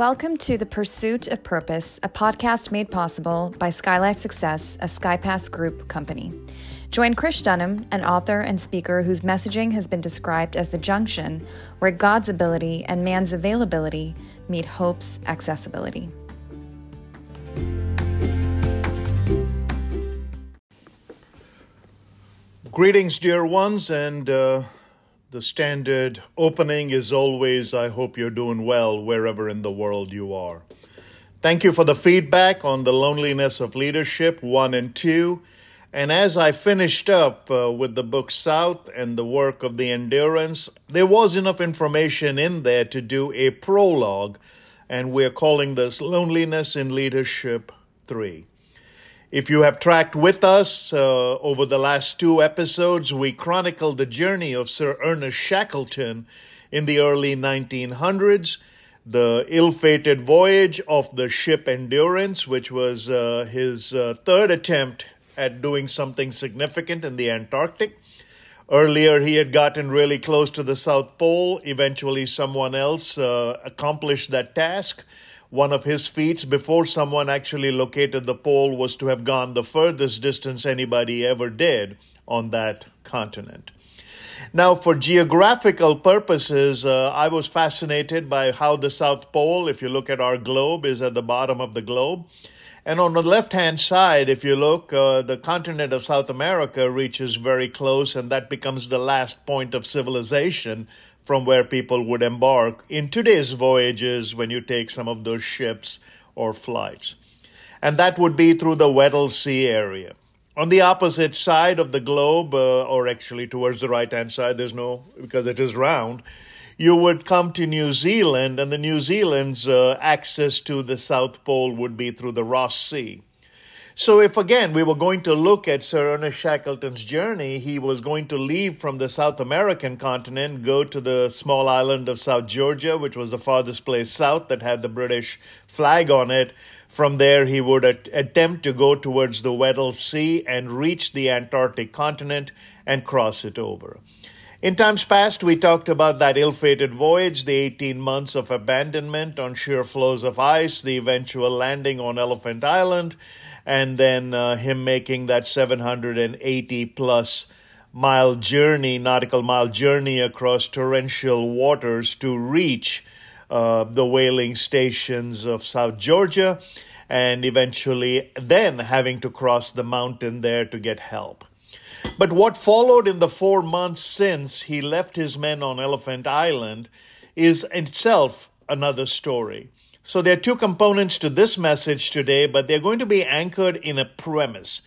Welcome to The Pursuit of Purpose, a podcast made possible by Skylife Success, a SkyPass group company. Join Chris Dunham, an author and speaker whose messaging has been described as the junction where God's ability and man's availability meet hope's accessibility. Greetings, dear ones, and the standard opening is always, I hope you're doing well wherever in the world you are. Thank you for the feedback on The Loneliness of Leadership 1 and 2. And as I finished up with the book South and the work of the Endurance, there was enough information in there to do a prologue, and we're calling this Loneliness in Leadership 3. If you have tracked with us over the last two episodes, we chronicled the journey of Sir Ernest Shackleton in the early 1900s, the ill-fated voyage of the ship Endurance, which was his third attempt at doing something significant in the Antarctic. Earlier, he had gotten really close to the South Pole. Eventually, someone else accomplished that task. One of his feats before someone actually located the pole was to have gone the furthest distance anybody ever did on that continent. Now, for geographical purposes, I was fascinated by how the South Pole, if you look at our globe, is at the bottom of the globe. And on the left-hand side, if you look, the continent of South America reaches very close, and that becomes the last point of civilization from where people would embark in today's voyages when you take some of those ships or flights. And that would be through the Weddell Sea area. On the opposite side of the globe, or actually towards the right-hand side, there's no, because it is round, you would come to New Zealand, and the New Zealand's access to the South Pole would be through the Ross Sea. So if, again, we were going to look at Sir Ernest Shackleton's journey, he was going to leave from the South American continent, go to the small island of South Georgia, which was the farthest place south that had the British flag on it. From there, he would attempt to go towards the Weddell Sea and reach the Antarctic continent and cross it over. In times past, we talked about that ill-fated voyage, the 18 months of abandonment on sheer floes of ice, the eventual landing on Elephant Island, and then him making that 780-plus mile journey, nautical mile journey across torrential waters to reach the whaling stations of South Georgia, and eventually then having to cross the mountain there to get help. But what followed in the 4 months since he left his men on Elephant Island is itself another story. So there are two components to this message today, but they're going to be anchored in a premise.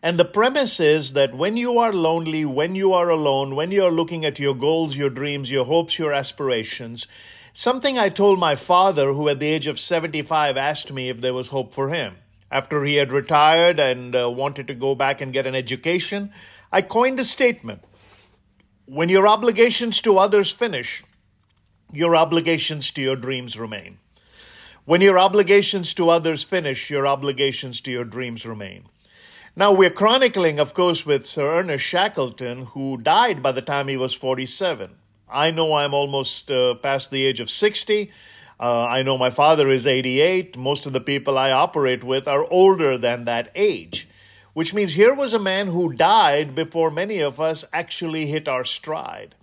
And the premise is that when you are lonely, when you are alone, when you're looking at your goals, your dreams, your hopes, your aspirations, something I told my father, who at the age of 75 asked me if there was hope for him. After he had retired and wanted to go back and get an education, I coined a statement. When your obligations to others finish, your obligations to your dreams remain. When your obligations to others finish, your obligations to your dreams remain. Now, we're chronicling, of course, with Sir Ernest Shackleton, who died by the time he was 47. I know I'm almost past the age of 60. I know my father is 88. Most of the people I operate with are older than that age, which means here was a man who died before many of us actually hit our stride.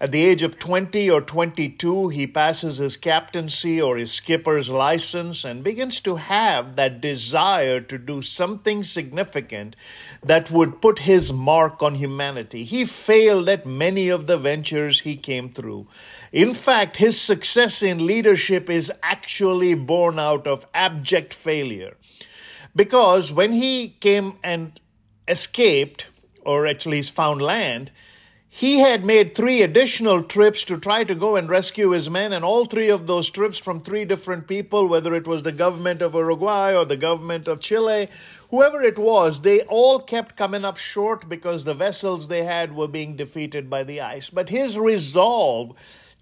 At the age of 20 or 22, he passes his captaincy or his skipper's license and begins to have that desire to do something significant that would put his mark on humanity. He failed at many of the ventures he came through. In fact, his success in leadership is actually born out of abject failure. Because when he came and escaped, or at least found land, he had made 3 additional trips to try to go and rescue his men, and all 3 of those trips from 3 different people, whether it was the government of Uruguay or the government of Chile, whoever it was, they all kept coming up short because the vessels they had were being defeated by the ice. But his resolve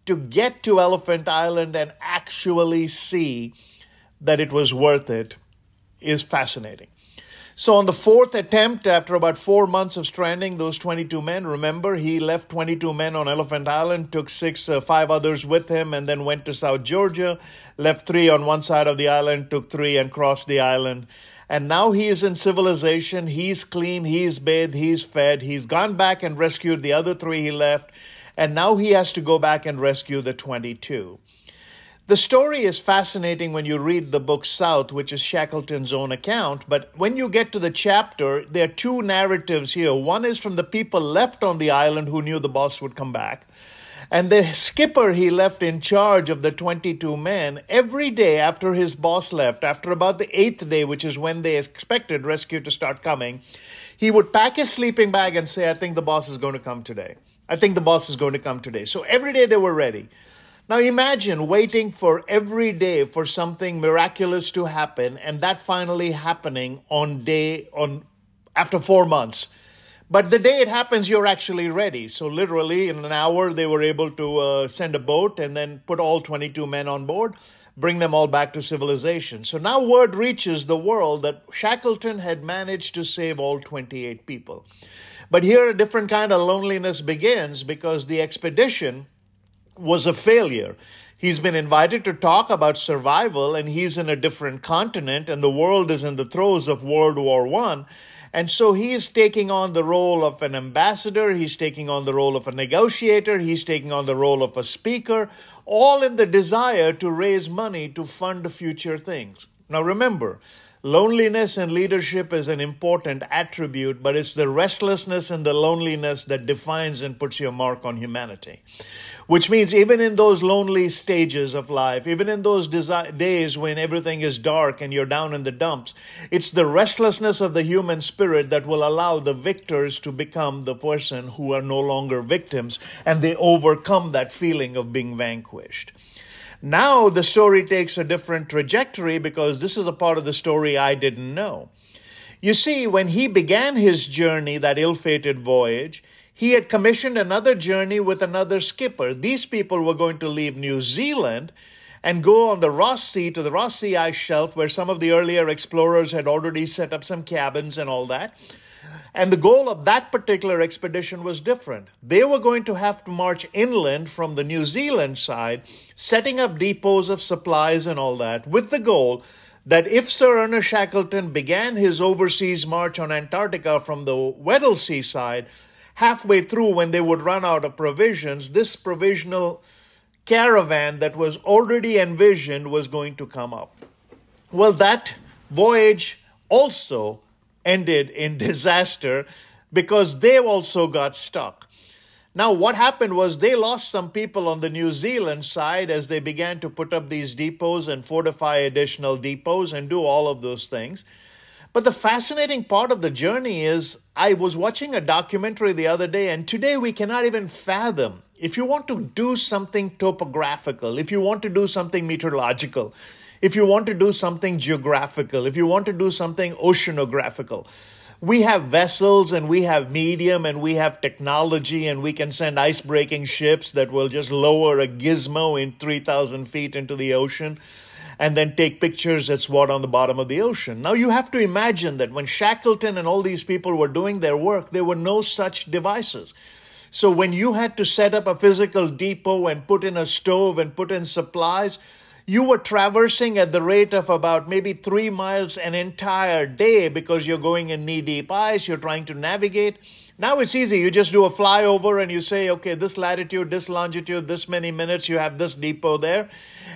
to get to Elephant Island and actually see that it was worth it is fascinating. So on the fourth attempt, after about 4 months of stranding those 22 men, remember, he left 22 men on Elephant Island, took five others with him, and then went to South Georgia, left three on one side of the island, took three and crossed the island. And now he is in civilization. He's clean, he's bathed, he's fed. He's gone back and rescued the other three he left. And now he has to go back and rescue the 22. The story is fascinating when you read the book South, which is Shackleton's own account. But when you get to the chapter, there are two narratives here. One is from the people left on the island who knew the boss would come back. And the skipper he left in charge of the 22 men, every day after his boss left, after about the eighth day, which is when they expected rescue to start coming, he would pack his sleeping bag and say, I think the boss is going to come today. I think the boss is going to come today. So every day they were ready. Now imagine waiting for every day for something miraculous to happen, and that finally happening after 4 months. But the day it happens, you're actually ready. So literally in an hour, they were able to send a boat and then put all 22 men on board, bring them all back to civilization. So now word reaches the world that Shackleton had managed to save all 28 people. But here a different kind of loneliness begins because the expedition was a failure. He's been invited to talk about survival and he's in a different continent and the world is in the throes of World War I. And so he is taking on the role of an ambassador, he's taking on the role of a negotiator, he's taking on the role of a speaker, all in the desire to raise money to fund future things. Now remember, loneliness in leadership is an important attribute, but it's the restlessness and the loneliness that defines and puts your mark on humanity. Which means even in those lonely stages of life, even in those days when everything is dark and you're down in the dumps, it's the restlessness of the human spirit that will allow the victors to become the person who are no longer victims, and they overcome that feeling of being vanquished. Now the story takes a different trajectory because this is a part of the story I didn't know. You see, when he began his journey, that ill-fated voyage, he had commissioned another journey with another skipper. These people were going to leave New Zealand and go on the Ross Sea to the Ross Sea ice shelf where some of the earlier explorers had already set up some cabins and all that. And the goal of that particular expedition was different. They were going to have to march inland from the New Zealand side, setting up depots of supplies and all that, with the goal that if Sir Ernest Shackleton began his overseas march on Antarctica from the Weddell Sea side, halfway through when they would run out of provisions, this provisional caravan that was already envisioned was going to come up. Well, that voyage also ended in disaster because they also got stuck. Now, what happened was they lost some people on the New Zealand side as they began to put up these depots and fortify additional depots and do all of those things. But the fascinating part of the journey is I was watching a documentary the other day, and today we cannot even fathom. If you want to do something topographical, if you want to do something meteorological, if you want to do something geographical, if you want to do something oceanographical, we have vessels and we have medium and we have technology and we can send ice-breaking ships that will just lower a gizmo in 3,000 feet into the ocean and then take pictures that's what on the bottom of the ocean. Now, you have to imagine that when Shackleton and all these people were doing their work, there were no such devices. So when you had to set up a physical depot and put in a stove and put in supplies, you were traversing at the rate of about maybe 3 miles an entire day because you're going in knee-deep ice, you're trying to navigate. Now it's easy. You just do a flyover and you say, okay, this latitude, this longitude, this many minutes, you have this depot there.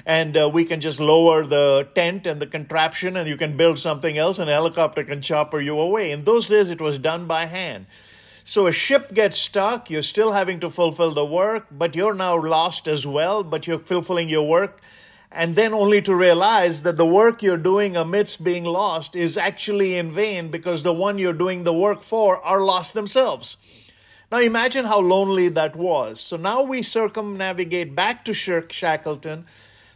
And we can just lower the tent and the contraption and you can build something else and a helicopter can chopper you away. In those days, it was done by hand. So a ship gets stuck. You're still having to fulfill the work, but you're now lost as well, but you're fulfilling your work. And then only to realize that the work you're doing amidst being lost is actually in vain because the one you're doing the work for are lost themselves. Now imagine how lonely that was. So now we circumnavigate back to Shackleton.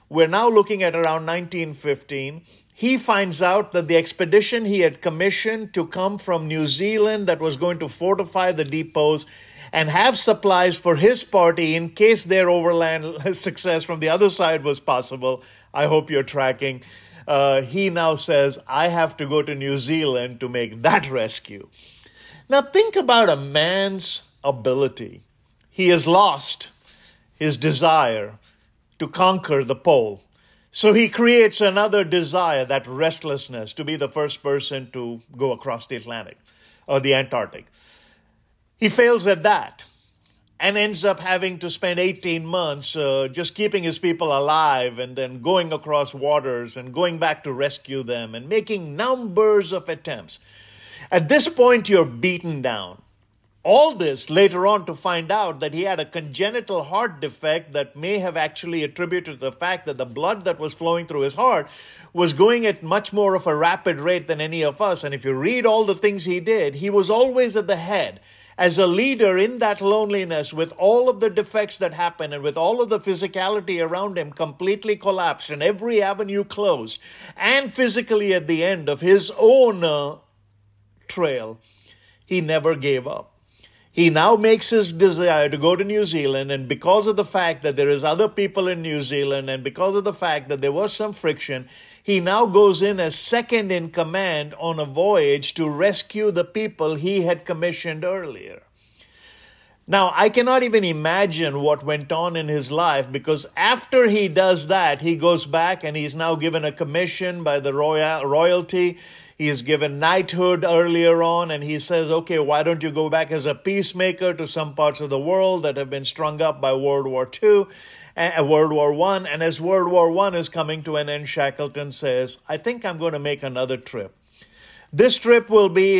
We're now looking at around 1915. He finds out that the expedition he had commissioned to come from New Zealand that was going to fortify the depots and have supplies for his party in case their overland success from the other side was possible. I hope you're tracking. he now says, I have to go to New Zealand to make that rescue. Now think about a man's ability. He has lost his desire to conquer the pole. So he creates another desire, that restlessness, to be the first person to go across the Atlantic or the Antarctic. He fails at that and ends up having to spend 18 months just keeping his people alive and then going across waters and going back to rescue them and making numbers of attempts. At this point, you're beaten down. All this later on to find out that he had a congenital heart defect that may have actually attributed to the fact that the blood that was flowing through his heart was going at much more of a rapid rate than any of us. And if you read all the things he did, he was always at the head. As a leader in that loneliness, with all of the defects that happened and with all of the physicality around him completely collapsed and every avenue closed, and physically at the end of his own trail, he never gave up. He now makes his desire to go to New Zealand, and because of the fact that there is other people in New Zealand and because of the fact that there was some friction, he now goes in as second in command on a voyage to rescue the people he had commissioned earlier. Now, I cannot even imagine what went on in his life, because after he does that, he goes back and he's now given a commission by the royalty. He is given knighthood earlier on, and he says, okay, why don't you go back as a peacemaker to some parts of the world that have been strung up by World War II. World War One, and as World War One is coming to an end, Shackleton says, I think I'm going to make another trip. This trip will be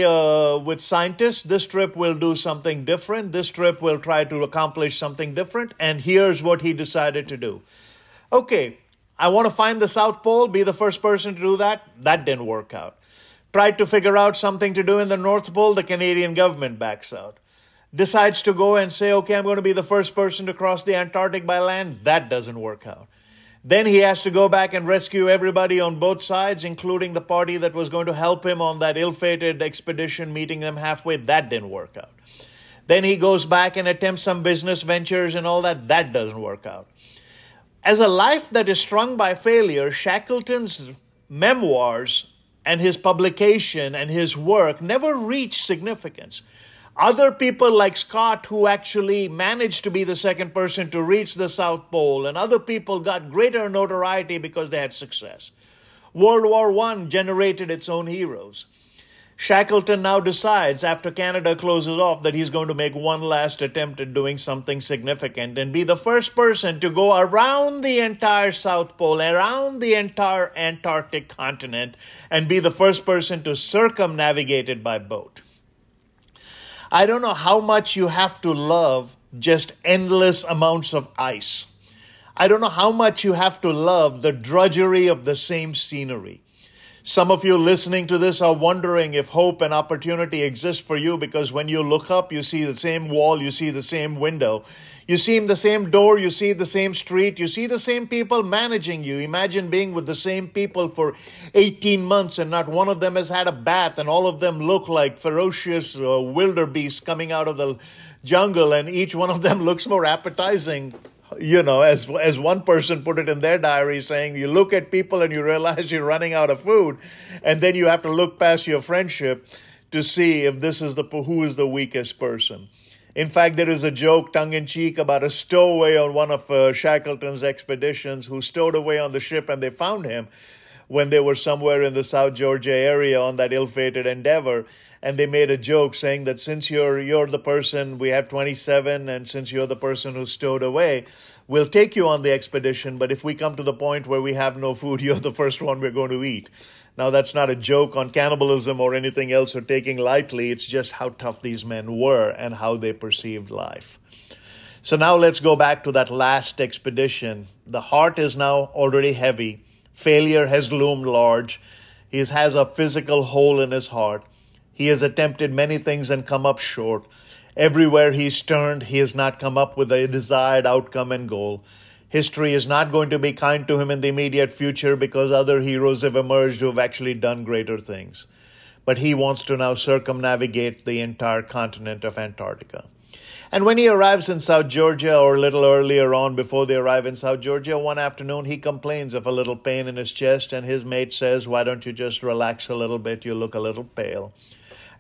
with scientists. This trip will do something different. This trip will try to accomplish something different. And here's what he decided to do. Okay, I want to find the South Pole, be the first person to do that. That didn't work out. Tried to figure out something to do in the North Pole. The Canadian government backs out. Decides to go and say, okay, I'm going to be the first person to cross the Antarctic by land. That doesn't work out. Then he has to go back and rescue everybody on both sides, including the party that was going to help him on that ill-fated expedition, meeting them halfway. That didn't work out. Then he goes back and attempts some business ventures and all that. That doesn't work out. As a life that is strung by failure, Shackleton's memoirs and his publication and his work never reached significance. Other people like Scott, who actually managed to be the second person to reach the South Pole, and other people got greater notoriety because they had success. World War I generated its own heroes. Shackleton now decides, after Canada closes off, that he's going to make one last attempt at doing something significant and be the first person to go around the entire South Pole, around the entire Antarctic continent, and be the first person to circumnavigate it by boat. I don't know how much you have to love just endless amounts of ice. I don't know how much you have to love the drudgery of the same scenery. Some of you listening to this are wondering if hope and opportunity exist for you, because when you look up, you see the same wall, you see the same window, you see the same door, you see the same street, you see the same people managing you. Imagine being with the same people for 18 months and not one of them has had a bath, and all of them look like ferocious wildebeests coming out of the jungle, and each one of them looks more appetizing. You know, as one person put it in their diary, saying, you look at people and you realize you're running out of food, and then you have to look past your friendship to see if this is who is the weakest person. In fact, there is a joke, tongue-in-cheek, about a stowaway on one of Shackleton's expeditions who stowed away on the ship, and they found him when they were somewhere in the South Georgia area on that ill-fated endeavor. And they made a joke saying that since you're the person, we have 27, and since you're the person who stowed away, we'll take you on the expedition. But if we come to the point where we have no food, you're the first one we're going to eat. Now, that's not a joke on cannibalism or anything else or taking lightly. It's just how tough these men were and how they perceived life. So now let's go back to that last expedition. The heart is now already heavy. Failure has loomed large. He has a physical hole in his heart. He has attempted many things and come up short. Everywhere he's turned, he has not come up with a desired outcome and goal. History is not going to be kind to him in the immediate future, because other heroes have emerged who have actually done greater things. But he wants to now circumnavigate the entire continent of Antarctica. And when he arrives in South Georgia, or a little earlier on before they arrive in South Georgia, one afternoon he complains of a little pain in his chest, and his mate says, "Why don't you just relax a little bit? You look a little pale."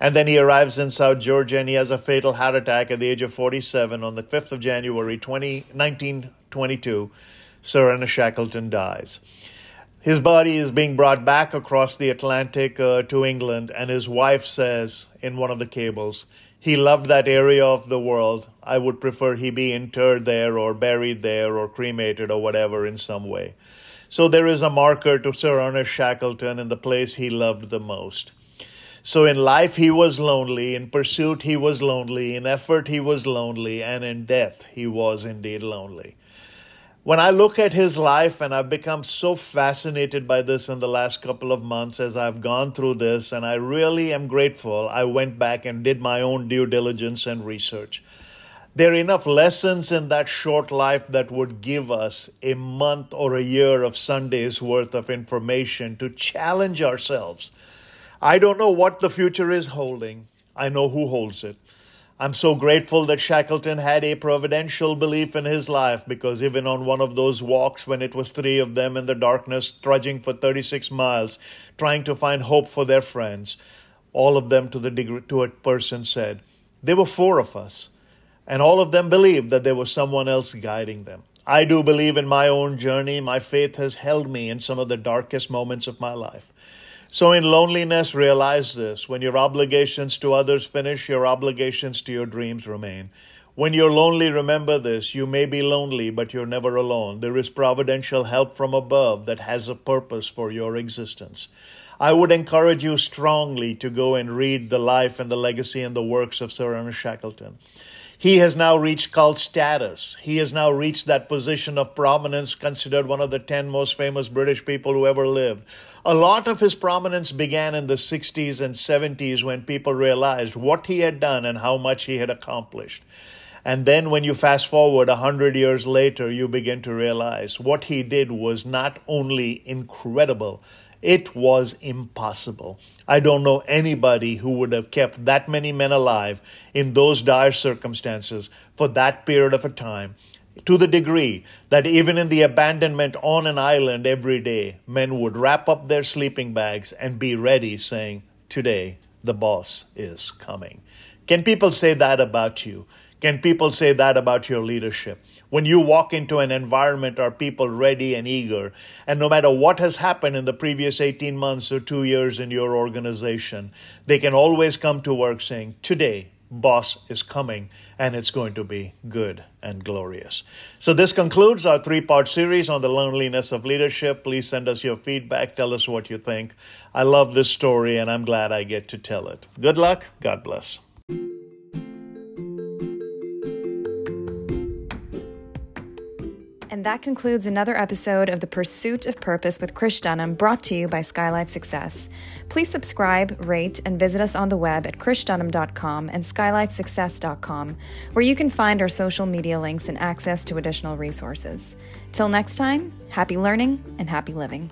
And then he arrives in South Georgia and he has a fatal heart attack at the age of 47 on the 5th of January 1922. Sir Ernest Shackleton dies. His body is being brought back across the Atlantic to England, and his wife says in one of the cables, "He loved that area of the world. I would prefer he be interred there or buried there or cremated or whatever in some way." So there is a marker to Sir Ernest Shackleton in the place he loved the most. So in life, he was lonely. In pursuit, he was lonely. In effort, he was lonely. And in death, he was indeed lonely. When I look at his life, and I've become so fascinated by this in the last couple of months as I've gone through this, and I really am grateful I went back and did my own due diligence and research. There are enough lessons in that short life that would give us a month or a year of Sundays worth of information to challenge ourselves. I don't know what the future is holding. I know who holds it. I'm so grateful that Shackleton had a providential belief in his life, because even on one of those walks when it was three of them in the darkness, trudging for 36 miles, trying to find hope for their friends, all of them to the degree, to a person said, there were four of us, and all of them believed that there was someone else guiding them. I do believe in my own journey. My faith has held me in some of the darkest moments of my life. So in loneliness, realize this. When your obligations to others finish, your obligations to your dreams remain. When you're lonely, remember this. You may be lonely, but you're never alone. There is providential help from above that has a purpose for your existence. I would encourage you strongly to go and read the life and the legacy and the works of Sir Ernest Shackleton. He has now reached cult status. He has now reached that position of prominence, considered one of the 10 most famous British people who ever lived. A lot of his prominence began in the 60s and 70s when people realized what he had done and how much he had accomplished. And then when you fast forward 100 years later, you begin to realize what he did was not only incredible, it was impossible. I don't know anybody who would have kept that many men alive in those dire circumstances for that period of a time, to the degree that even in the abandonment on an island every day, men would wrap up their sleeping bags and be ready, saying, "Today, the boss is coming." Can people say that about you? Can people say that about your leadership? When you walk into an environment, are people ready and eager? And no matter what has happened in the previous 18 months or 2 years in your organization, they can always come to work saying, "Today, boss is coming, and it's going to be good and glorious." So this concludes our three-part series on the loneliness of leadership. Please send us your feedback. Tell us what you think. I love this story, and I'm glad I get to tell it. Good luck. God bless. And that concludes another episode of The Pursuit of Purpose with Krish Dunham, brought to you by Skylife Success. Please subscribe, rate, and visit us on the web at krishdunham.com and SkyLifeSuccess.com, where you can find our social media links and access to additional resources. Till next time, happy learning and happy living.